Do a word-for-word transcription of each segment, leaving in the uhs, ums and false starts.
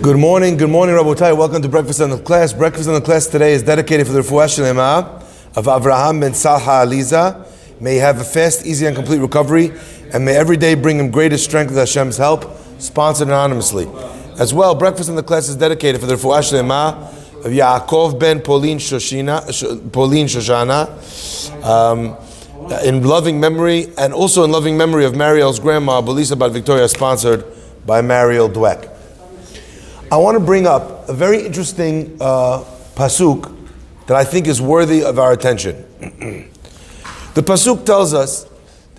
Good morning, good morning, Rabbi Otayi. Welcome to Breakfast on the Class. Breakfast on the Class today is dedicated for the Rufuah Sholema of Avraham Ben Salha Aliza. May he have a fast, easy, and complete recovery, and may every day bring him greater strength with Hashem's help. Sponsored anonymously. As well, Breakfast on the Class is dedicated for the Rufuah Sholema of Yaakov Ben Pauline Shoshana, Pauline Shoshana um, in loving memory, and also in loving memory of Mariel's grandma, Belisa Bat Victoria, sponsored by Mariel Dweck. I want to bring up a very interesting uh, pasuk that I think is worthy of our attention. The pasuk tells us,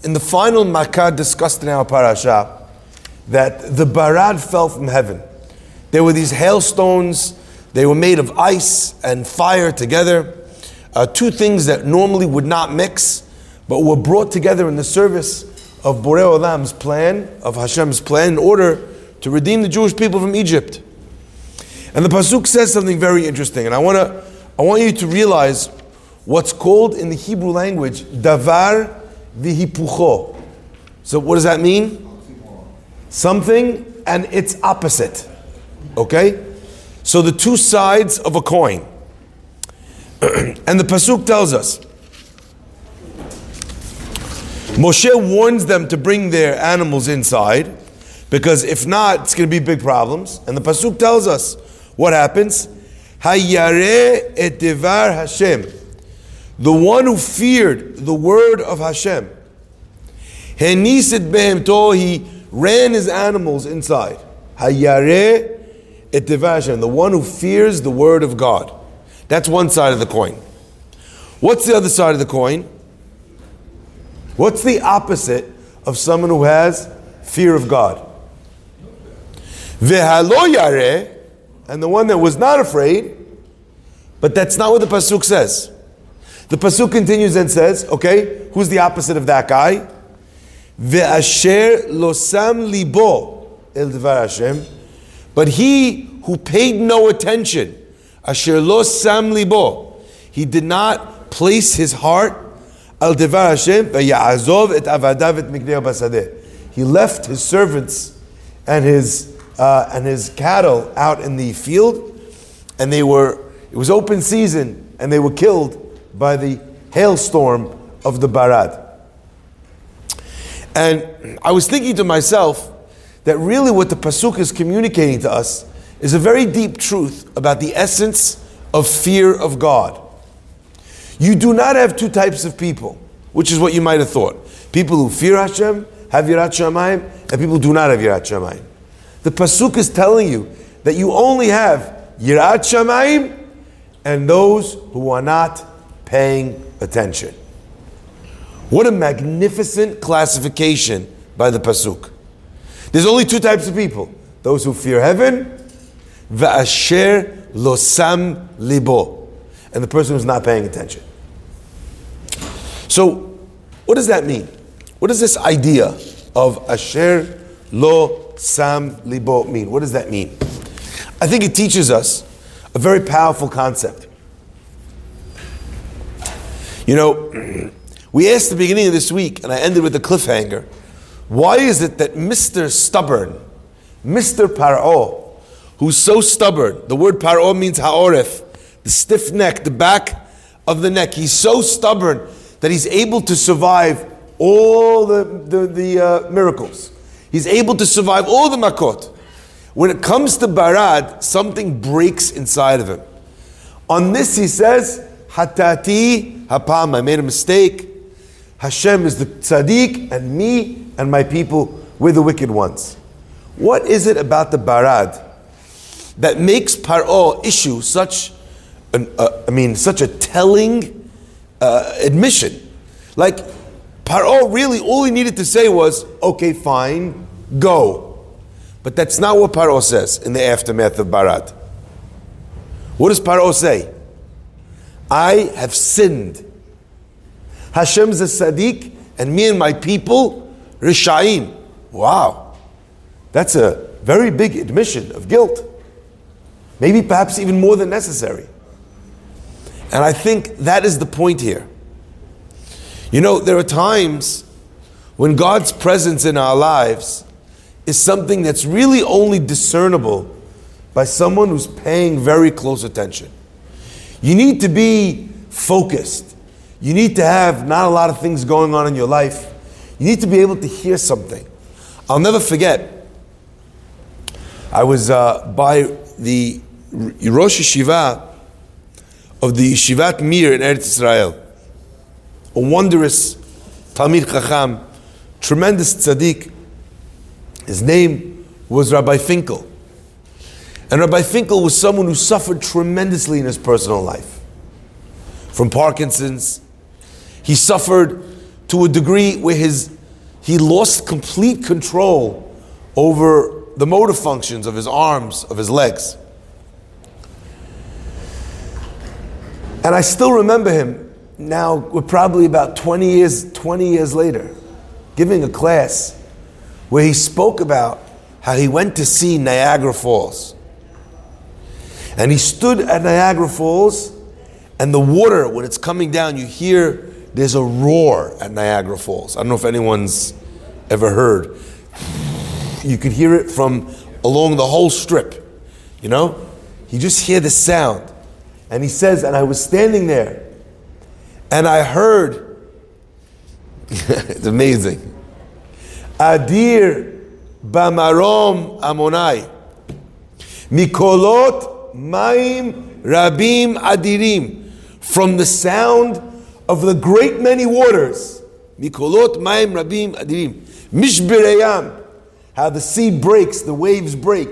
in the final Makkah discussed in our parasha, that the barad fell from heaven. There were these hailstones, they were made of ice and fire together, uh, two things that normally would not mix, but were brought together in the service of Borei Olam's plan, of Hashem's plan, in order to redeem the Jewish people from Egypt. And the pasuk says something very interesting, and I want to, I want you to realize what's called in the Hebrew language davar vihipucho. So what does that mean? Something and its opposite. Okay, so the two sides of a coin. And the pasuk tells us, Moshe warns them to bring their animals inside, because if not, it's going to be big problems. And the pasuk tells us. What happens? Hayare et devar Hashem. The one who feared the word of Hashem. Henisit behemto, he ran his animals inside. Hayare et devar Hashem. The one who fears the word of God. That's one side of the coin. What's the other side of the coin? What's the opposite of someone who has fear of God? Vehalo yareh. And the one that was not afraid, but that's not what the pasuk says. The pasuk continues and says, okay, who's the opposite of that guy? Ve'asher losam libo el devar Hashem. But he who paid no attention, asher losam libo, he did not place his heart al devar Hashem, ve'ya'azov et avadav et mikneo basadeh. He left his servants and his Uh, and his cattle out in the field, and they were, it was open season, and they were killed by the hailstorm of the barad. And I was thinking to myself that really what the pasuk is communicating to us is a very deep truth about the essence of fear of God. You do not have two types of people, which is what you might have thought. People who fear Hashem, have Yirat Shamayim, and people who do not have Yirat Shamayim. The pasuk is telling you that you only have Yirat Shamayim and those who are not paying attention. What a magnificent classification by the pasuk. There's only two types of people. Those who fear heaven, Va'asher losam libo, and the person who's not paying attention. So, what does that mean? What is this idea of Asher lo Sam Libo mean? What does that mean? I think it teaches us a very powerful concept. You know, we asked the beginning of this week, and I ended with a cliffhanger, why is it that Mister Stubborn, Mister Paro, who's so stubborn, the word Paro means ha'oref, the stiff neck, the back of the neck, he's so stubborn that he's able to survive all the, the, the uh, miracles. He's able to survive all the makot. When it comes to barad, something breaks inside of him. On this he says, Hatati hapam, I made a mistake. Hashem is the tzaddik, and me and my people, we're the wicked ones. What is it about the barad that makes Paro issue such, an, uh, I mean, such a telling uh, admission? Like, Paro really, all he needed to say was, okay, fine, go. But that's not what Paro says in the aftermath of Barad. What does Paro say? I have sinned. Hashem is a tzaddik, and me and my people, Rishaim. Wow. That's a very big admission of guilt. Maybe perhaps even more than necessary. And I think that is the point here. You know, there are times when God's presence in our lives is something that's really only discernible by someone who's paying very close attention. You need to be focused. You need to have not a lot of things going on in your life. You need to be able to hear something. I'll never forget, I was uh, by the Rosh Yeshiva of the Yeshivat Mir in Eretz Yisrael. A wondrous Talmid Chacham, tremendous tzaddik. His name was Rabbi Finkel. And Rabbi Finkel was someone who suffered tremendously in his personal life. From Parkinson's, he suffered to a degree where his he lost complete control over the motor functions of his arms, of his legs. And I still remember him now, we're probably about twenty years, twenty years later, giving a class where he spoke about how he went to see Niagara Falls. And he stood at Niagara Falls, and the water, when it's coming down, you hear there's a roar at Niagara Falls. I don't know if anyone's ever heard. You could hear it from along the whole strip, you know? You just hear the sound. And he says, and I was standing there, and I heard, it's amazing, Adir b'marom amonai, mikolot maim rabim adirim, from the sound of the great many waters, mikolot maim rabim adirim, mishbereyam, how the sea breaks, the waves break,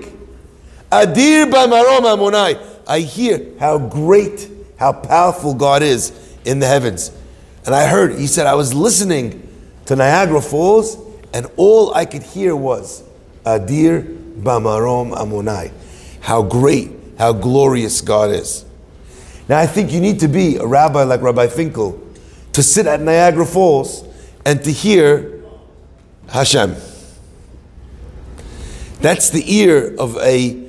Adir b'marom amonai, I hear how great, how powerful God is in the heavens. And I heard, he said, I was listening to Niagara Falls, and all I could hear was, Adir b'marom amonai, how great, how glorious God is. Now I think you need to be a rabbi like Rabbi Finkel to sit at Niagara Falls and to hear Hashem. That's the ear of a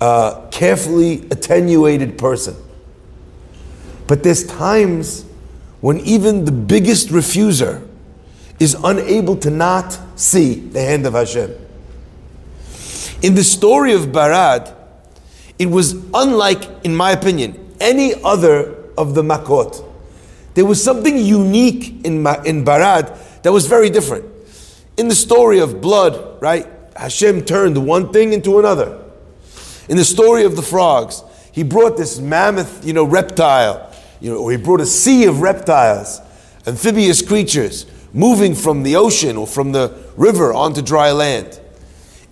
Uh, carefully attenuated person. But there's times when even the biggest refuser is unable to not see the hand of Hashem. In the story of Barad, it was unlike, in my opinion, any other of the Makot. There was something unique in, Ma- in Barad that was very different. In the story of blood, right, Hashem turned one thing into another. In the story of the frogs, he brought this mammoth, you know, reptile, you know, or he brought a sea of reptiles, amphibious creatures, moving from the ocean or from the river onto dry land.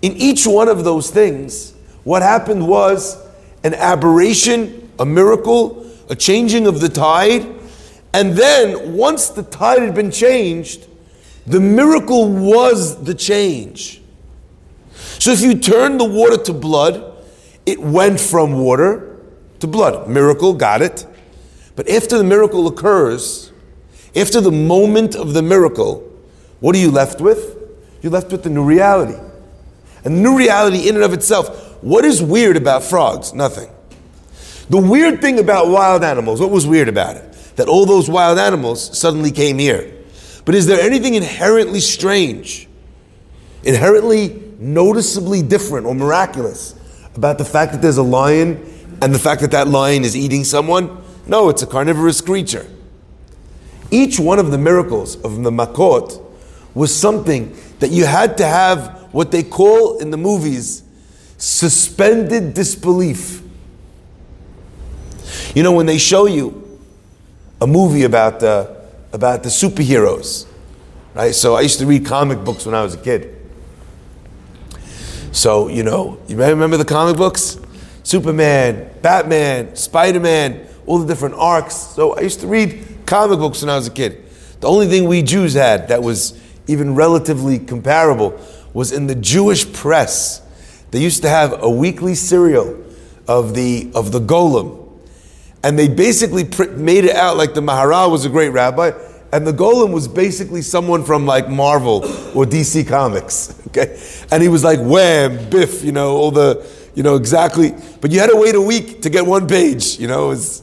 In each one of those things, what happened was an aberration, a miracle, a changing of the tide, and then once the tide had been changed, the miracle was the change. So if you turn the water to blood, it went from water to blood. Miracle, got it. But after the miracle occurs, after the moment of the miracle, what are you left with? You're left with the new reality. And the new reality in and of itself, what is weird about frogs? Nothing. The weird thing about wild animals, what was weird about it? That all those wild animals suddenly came here. But is there anything inherently strange, inherently noticeably different or miraculous about the fact that there's a lion and the fact that that lion is eating someone? No, it's a carnivorous creature. Each one of the miracles of the Makot was something that you had to have what they call in the movies suspended disbelief. You know, when they show you a movie about the, about the superheroes, right? So I used to read comic books when I was a kid. So, you know, you remember the comic books? Superman, Batman, Spider-Man, all the different arcs. So I used to read comic books when I was a kid. The only thing we Jews had that was even relatively comparable was in the Jewish press. They used to have a weekly serial of the of the Golem. And they basically made it out like the Maharal was a great rabbi, and the Golem was basically someone from like Marvel or D C Comics, okay? And he was like wham, biff, you know, all the, you know, exactly. But you had to wait a week to get one page, you know, it was,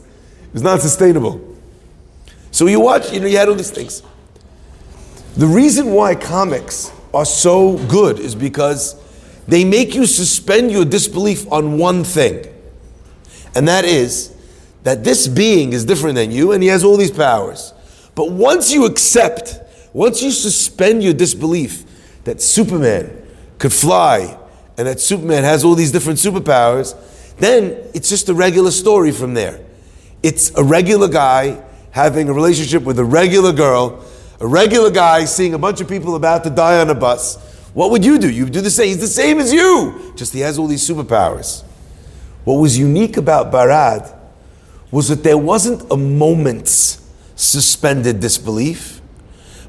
it was not sustainable. So you watch, you know, you had all these things. The reason why comics are so good is because They make you suspend your disbelief on one thing. And that is that this being is different than you and he has all these powers. But once you accept, once you suspend your disbelief that Superman could fly and that Superman has all these different superpowers, then it's just a regular story from there. It's a regular guy having a relationship with a regular girl, a regular guy seeing a bunch of people about to die on a bus. What would you do? You'd do the same. He's the same as you, just he has all these superpowers. What was unique about Barad was that there wasn't a moment's suspended disbelief,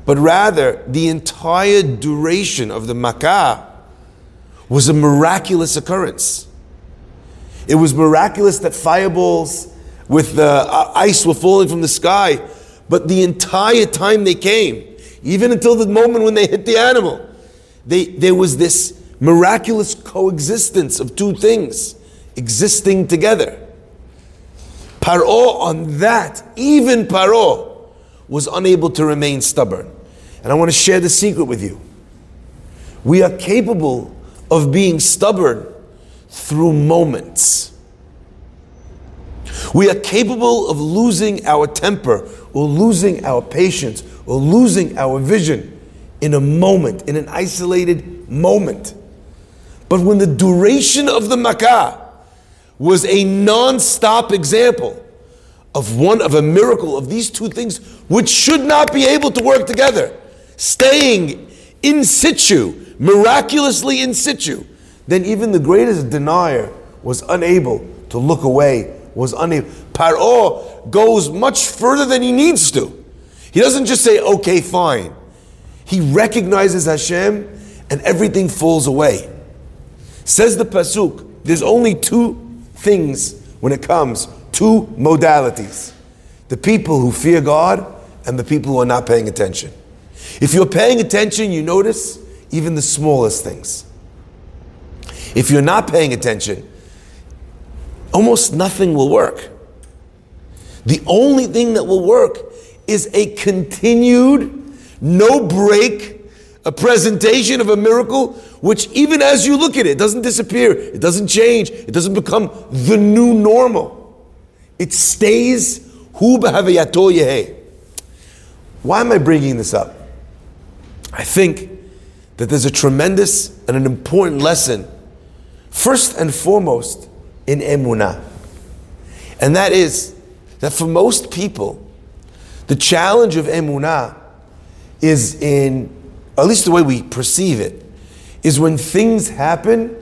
but rather the entire duration of the Makkah was a miraculous occurrence. It was miraculous that fireballs with the ice were falling from the sky, but the entire time they came, even until the moment when they hit the animal, they, there was this miraculous coexistence of two things existing together. Paro on that, even Paro, was unable to remain stubborn. And I want to share the secret with you. We are capable of being stubborn through moments. We are capable of losing our temper or losing our patience or losing our vision in a moment, in an isolated moment. But when the duration of the Makkah was a non-stop example of one, of a miracle, of these two things which should not be able to work together, staying in situ, miraculously in situ, then even the greatest denier was unable to look away, was unable. Paro goes much further than he needs to. He doesn't just say, okay, fine. He recognizes Hashem and everything falls away. Says the Pasuk, there's only two things when it comes, two modalities. The people who fear God and the people who are not paying attention. If you're paying attention, you notice even the smallest things. If you're not paying attention, almost nothing will work. The only thing that will work is a continued, no break, a presentation of a miracle, which even as you look at it, it doesn't disappear, it doesn't change, it doesn't become the new normal. It stays. Why am I bringing this up? I think that there's a tremendous and an important lesson, first and foremost, in Emunah. And that is that for most people, the challenge of Emunah is in, at least the way we perceive it, is when things happen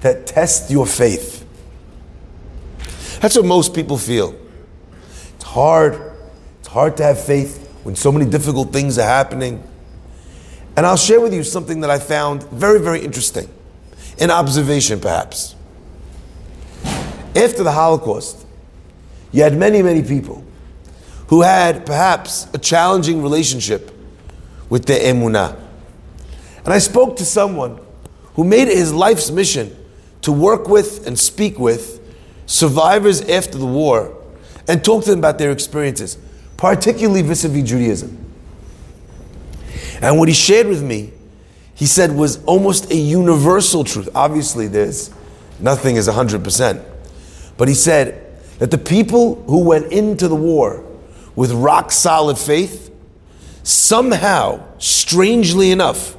that test your faith. That's what most people feel. It's hard. It's hard to have faith when so many difficult things are happening. And I'll share with you something that I found very, very interesting. An observation, perhaps. After the Holocaust, you had many, many people who had perhaps a challenging relationship with their emunah. And I spoke to someone who made it his life's mission to work with and speak with survivors after the war and talk to them about their experiences, particularly vis-a-vis Judaism. And what he shared with me, he said, was almost a universal truth. Obviously, there's nothing is one hundred percent. But he said that the people who went into the war with rock-solid faith, somehow, strangely enough,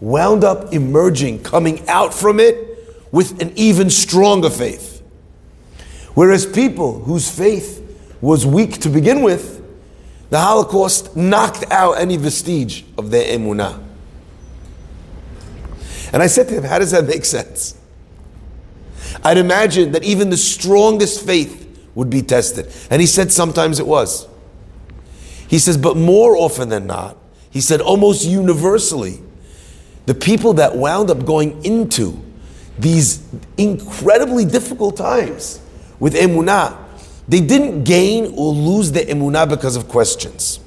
wound up emerging, coming out from it with an even stronger faith. Whereas people whose faith was weak to begin with, the Holocaust knocked out any vestige of their emunah. And I said to him, how does that make sense? I'd imagine that even the strongest faith would be tested. And he said sometimes it was. He says, but more often than not, he said almost universally, the people that wound up going into these incredibly difficult times with emunah, they didn't gain or lose their emunah because of questions.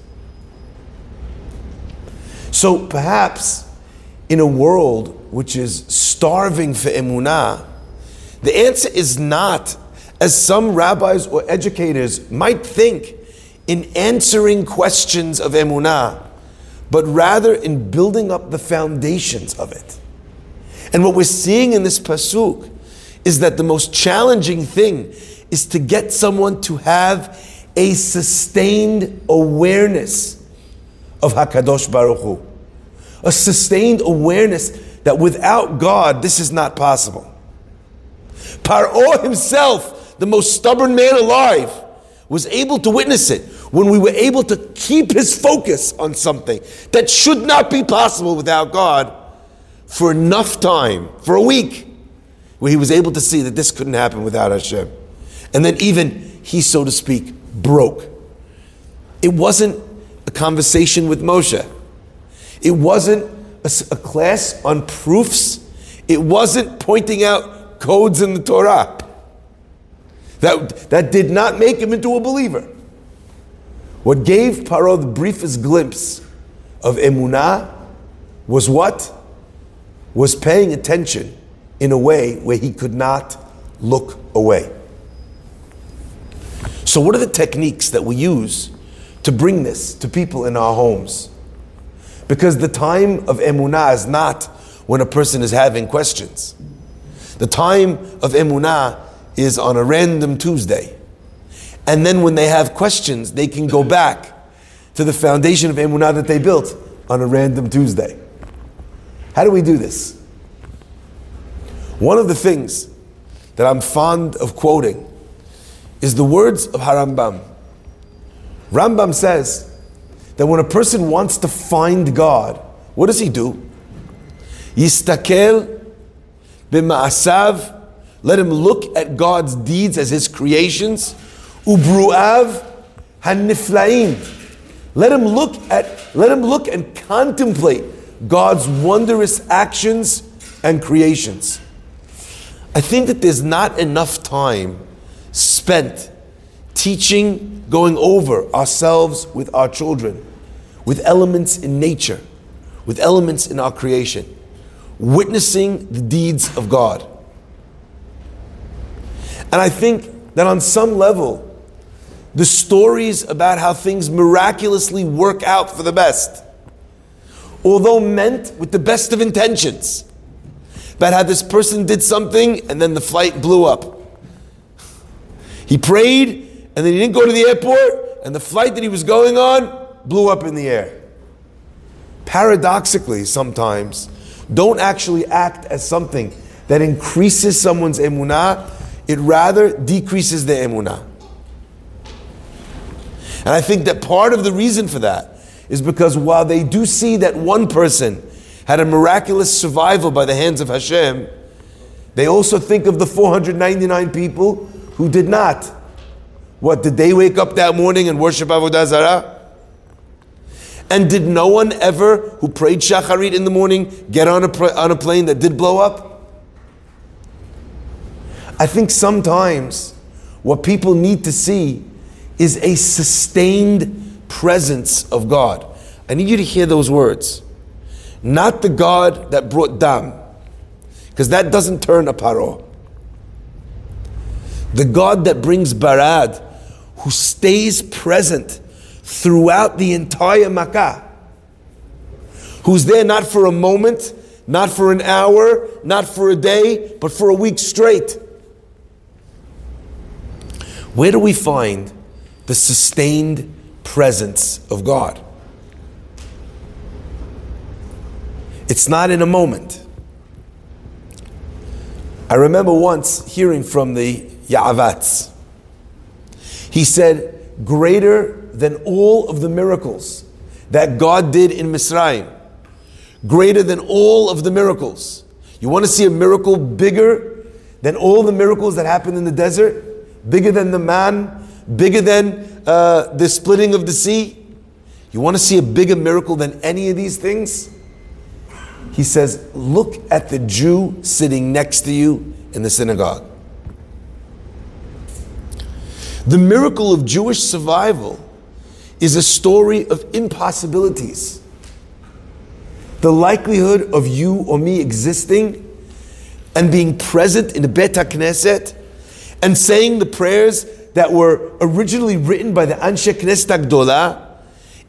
So perhaps in a world which is starving for emunah, the answer is not, as some rabbis or educators might think, in answering questions of emunah, but rather in building up the foundations of it. And what we're seeing in this pasuk is that the most challenging thing is to get someone to have a sustained awareness of HaKadosh Baruch Hu. A sustained awareness that without God, this is not possible. Paro himself, the most stubborn man alive, was able to witness it when we were able to keep his focus on something that should not be possible without God for enough time, for a week, where he was able to see that this couldn't happen without Hashem. And then even he, so to speak, broke. It wasn't a conversation with Moshe. It wasn't a, a class on proofs. It wasn't pointing out codes in the Torah. That, that did not make him into a believer. What gave Paro the briefest glimpse of emunah was what? Was paying attention in a way where he could not look away. So what are the techniques that we use to bring this to people in our homes? Because the time of emunah is not when a person is having questions. The time of emunah is on a random Tuesday. And then when they have questions, they can go back to the foundation of emunah that they built on a random Tuesday. How do we do this? One of the things that I'm fond of quoting is the words of HaRambam. Rambam says that when a person wants to find God, what does he do? Yistakel b'ma'asav. Let him look at God's deeds as his creations. Ubru'av haniflaim. Let him look at, let him look and contemplate God's wondrous actions and creations. I think that there's not enough time spent teaching, going over ourselves with our children, with elements in nature, with elements in our creation, witnessing the deeds of God. And I think that on some level, the stories about how things miraculously work out for the best, although meant with the best of intentions, about how this person did something and then the flight blew up. He prayed and then he didn't go to the airport and the flight that he was going on blew up in the air. Paradoxically, sometimes, don't actually act as something that increases someone's emunah, it rather decreases their emunah. And I think that part of the reason for that is because while they do see that one person had a miraculous survival by the hands of Hashem, they also think of the four hundred ninety-nine people who did not. What, did they wake up that morning and worship Avodah Zarah? And did no one ever who prayed Shacharit in the morning get on a, pr- on a plane that did blow up? I think sometimes what people need to see is a sustained presence of God. I need you to hear those words. Not the God that brought Dam, because that doesn't turn a Paro. The God that brings Barad, who stays present throughout the entire Makkah, who's there not for a moment, not for an hour, not for a day, but for a week straight. Where do we find the sustained presence of God? It's not in a moment. I remember once hearing from the Ya'avats. He said, greater than all of the miracles that God did in Misraim, greater than all of the miracles. You want to see a miracle bigger than all the miracles that happened in the desert? Bigger than the man? Bigger than Uh, the splitting of the sea? You want to see a bigger miracle than any of these things? He says, look at the Jew sitting next to you in the synagogue. The miracle of Jewish survival is a story of impossibilities. The likelihood of you or me existing and being present in the Bet Knesset and saying the prayers that were originally written by the Anshei Knesset Hagedola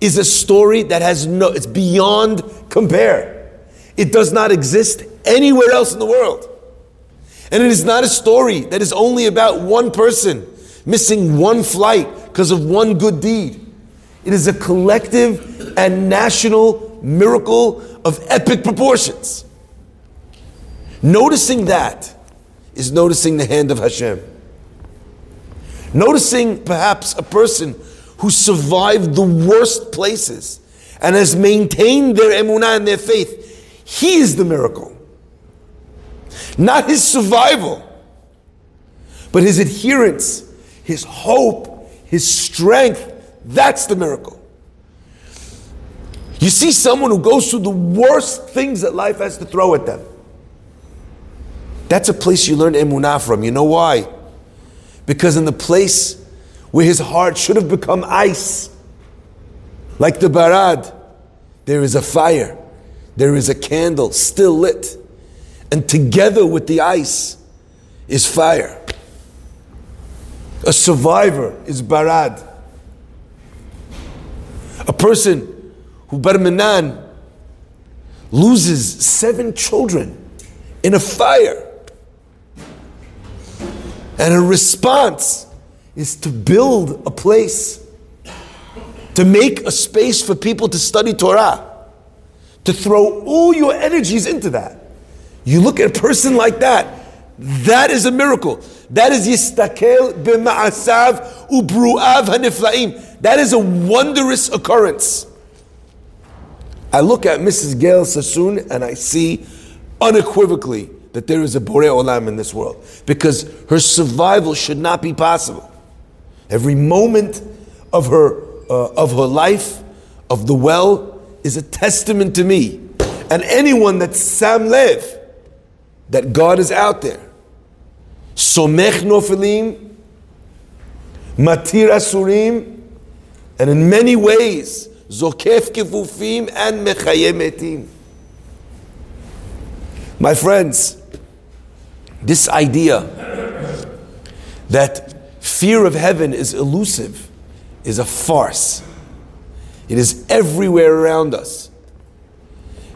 is a story that has no, it's beyond compare. It does not exist anywhere else in the world. And it is not a story that is only about one person missing one flight because of one good deed. It is a collective and national miracle of epic proportions. Noticing that is noticing the hand of Hashem. Noticing perhaps a person who survived the worst places and has maintained their emunah and their faith. He is the miracle. Not his survival, but his adherence, his hope, his strength. That's the miracle. You see someone who goes through the worst things that life has to throw at them. That's a place you learn emunah from. You know why? Because in the place where his heart should have become ice, like the barad, there is a fire, there is a candle still lit, and together with the ice is fire. A survivor is barad. A person who barminan loses seven children in a fire, and her response is to build a place, to make a space for people to study Torah, to throw all your energies into that. You look at a person like that, that is a miracle. That is yistakel b'ma'asav ubru'av haniflaim. That is a wondrous occurrence. I look at Missus Gail Sassoon and I see unequivocally that there is a Borei Olam in this world, because her survival should not be possible. Every moment of her uh, of her life, of the well, is a testament to me and anyone that sam lev, that God is out there. Somech nofilim, matir asurim, and in many ways, zokef kifufim and mechayem etim. My friends, this idea that fear of heaven is elusive is a farce. It is everywhere around us.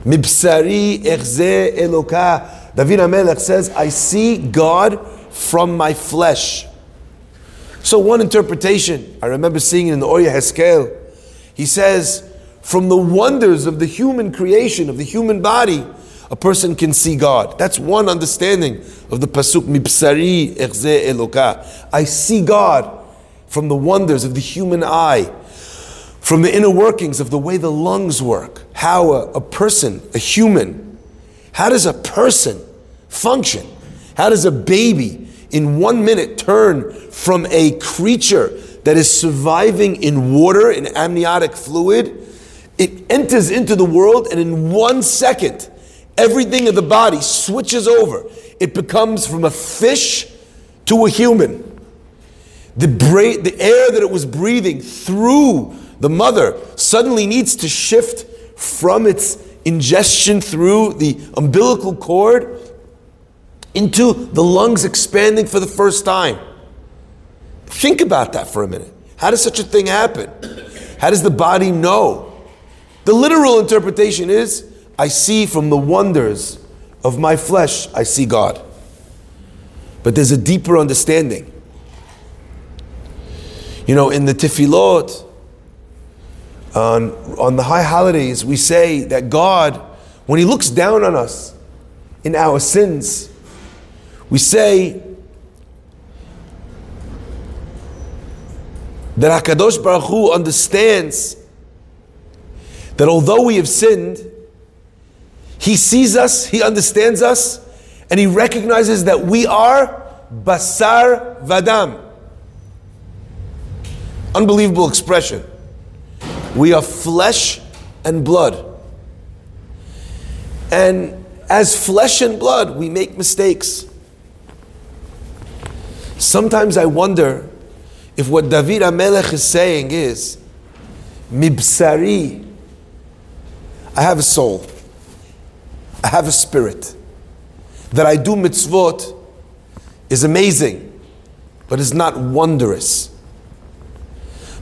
Mibsari echze eloka. David HaMelech says, I see God from my flesh. So one interpretation, I remember seeing it in the Ohr Yechezkel, he says, from the wonders of the human creation, of the human body, a person can see God. That's one understanding of the pasuk, Mibsari echze eloka. I see God from the wonders of the human eye, from the inner workings of the way the lungs work, how a, a person, a human, how does a person function? How does a baby in one minute turn from a creature that is surviving in water, in amniotic fluid? It enters into the world and in one second, everything in the body switches over. It becomes from a fish to a human. The, bra- the air that it was breathing through the mother suddenly needs to shift from its ingestion through the umbilical cord into the lungs expanding for the first time. Think about that for a minute. How does such a thing happen? How does the body know? The literal interpretation is, I see from the wonders of my flesh, I see God. But there's a deeper understanding. You know, in the Tefillot, on, on the high holidays, we say that God, when He looks down on us in our sins, we say that HaKadosh Baruch Hu understands that although we have sinned, He sees us, He understands us, and He recognizes that we are basar vadam. Unbelievable expression. We are flesh and blood. And as flesh and blood, we make mistakes. Sometimes I wonder if what David HaMelech is saying is, Mibsari, I have a soul. I have a spirit. That I do mitzvot is amazing, but is not wondrous.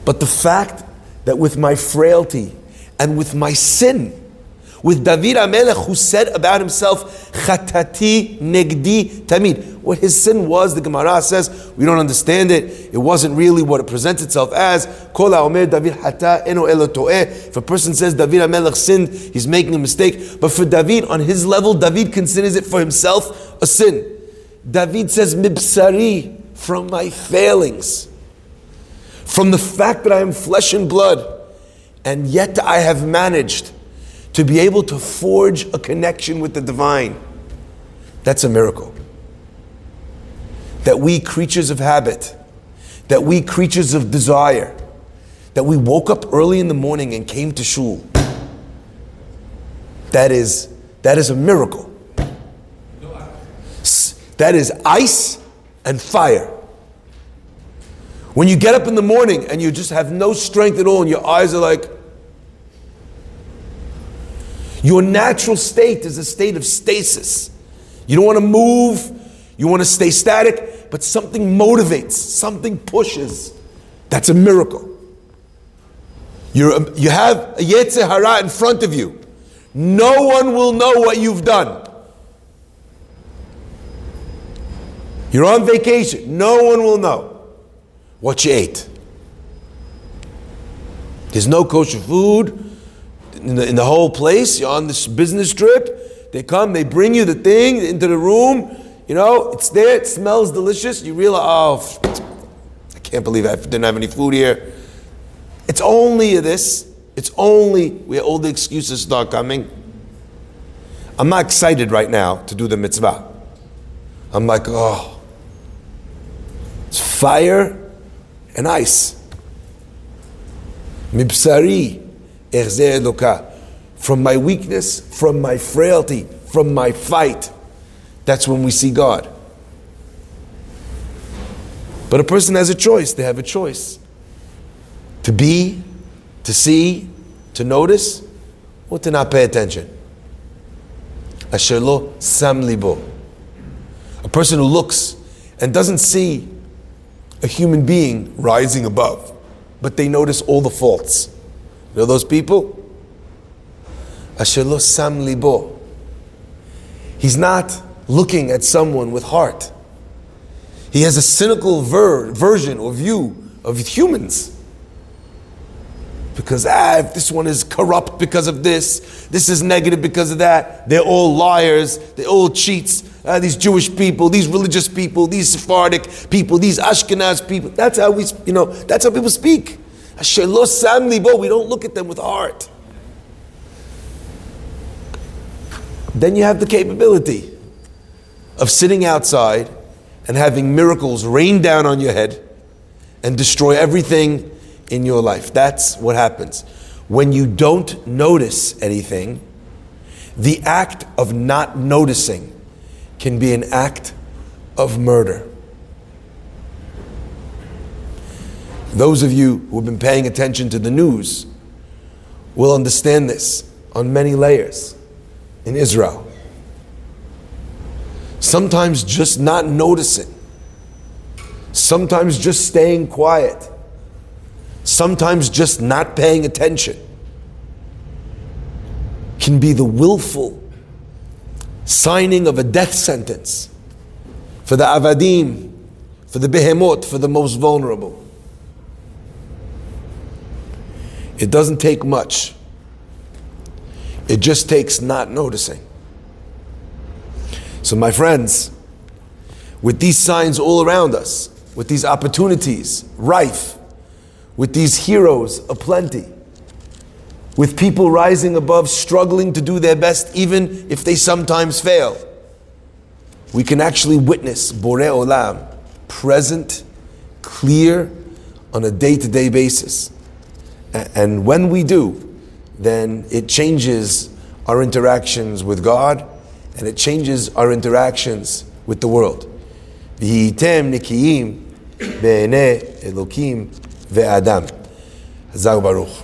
But the fact that with my frailty and with my sin, with David HaMelech, who said about himself, Chatati negdi tamid. What his sin was, the Gemara says, we don't understand it. It wasn't really what it presents itself as. Kol ha'omer David hata eno elo to'eh. If a person says David HaMelech sinned, he's making a mistake. But for David, on his level, David considers it for himself a sin. David says, Mibsari, from my failings, from the fact that I am flesh and blood, and yet I have managed to be able to forge a connection with the divine. That's a miracle. That we creatures of habit, that we creatures of desire, that we woke up early in the morning and came to shul. That is, that is a miracle. That is ice and fire. When you get up in the morning and you just have no strength at all and your eyes are like... Your natural state is a state of stasis. You don't want to move, you want to stay static, but something motivates, something pushes. That's a miracle. You're, you have a Yetzer Hara in front of you. No one will know what you've done. You're on vacation. No one will know what you ate. There's no kosher food in the, in the whole place. You're on this business trip. They come, they bring you the thing into the room. You know, it's there, it smells delicious. You realize, oh, I can't believe I didn't have any food here. It's only this. It's only where all the excuses start coming. I'm not excited right now to do the mitzvah. I'm like, oh, it's fire and ice. Mibsari, erzeh eloka. From my weakness, from my frailty, from my fight, that's when we see God. But a person has a choice. They have a choice to be, to see, to notice, or to not pay attention. Asher lo sam libo. A person who looks and doesn't see a human being rising above, but they notice all the faults. You know those people? Asher lo sam libo. He's not looking at someone with heart. He has a cynical ver- version or view of humans. Because ah, if this one is corrupt because of this, this is negative because of that, they're all liars, they're all cheats. Uh, these Jewish people, these religious people, these Sephardic people, these Ashkenaz people. That's how we, you know, that's how people speak. Asher lo sam libo. We don't look at them with heart. Then you have the capability of sitting outside and having miracles rain down on your head and destroy everything in your life. That's what happens. When you don't notice anything, the act of not noticing can be an act of murder. Those of you who have been paying attention to the news will understand this on many layers in Israel. Sometimes just not noticing. Sometimes just staying quiet. Sometimes just not paying attention can be the willful signing of a death sentence for the avadim, for the behemot, for the most vulnerable. It doesn't take much. It just takes not noticing. So my friends, with these signs all around us, with these opportunities rife, with these heroes aplenty, with people rising above, struggling to do their best, even if they sometimes fail, we can actually witness Borei Olam, present, clear, on a day-to-day basis. And when we do, then it changes our interactions with God, and it changes our interactions with the world. V'yitem nikiyim be'enei elokim ve'adam. Hazar Baruch.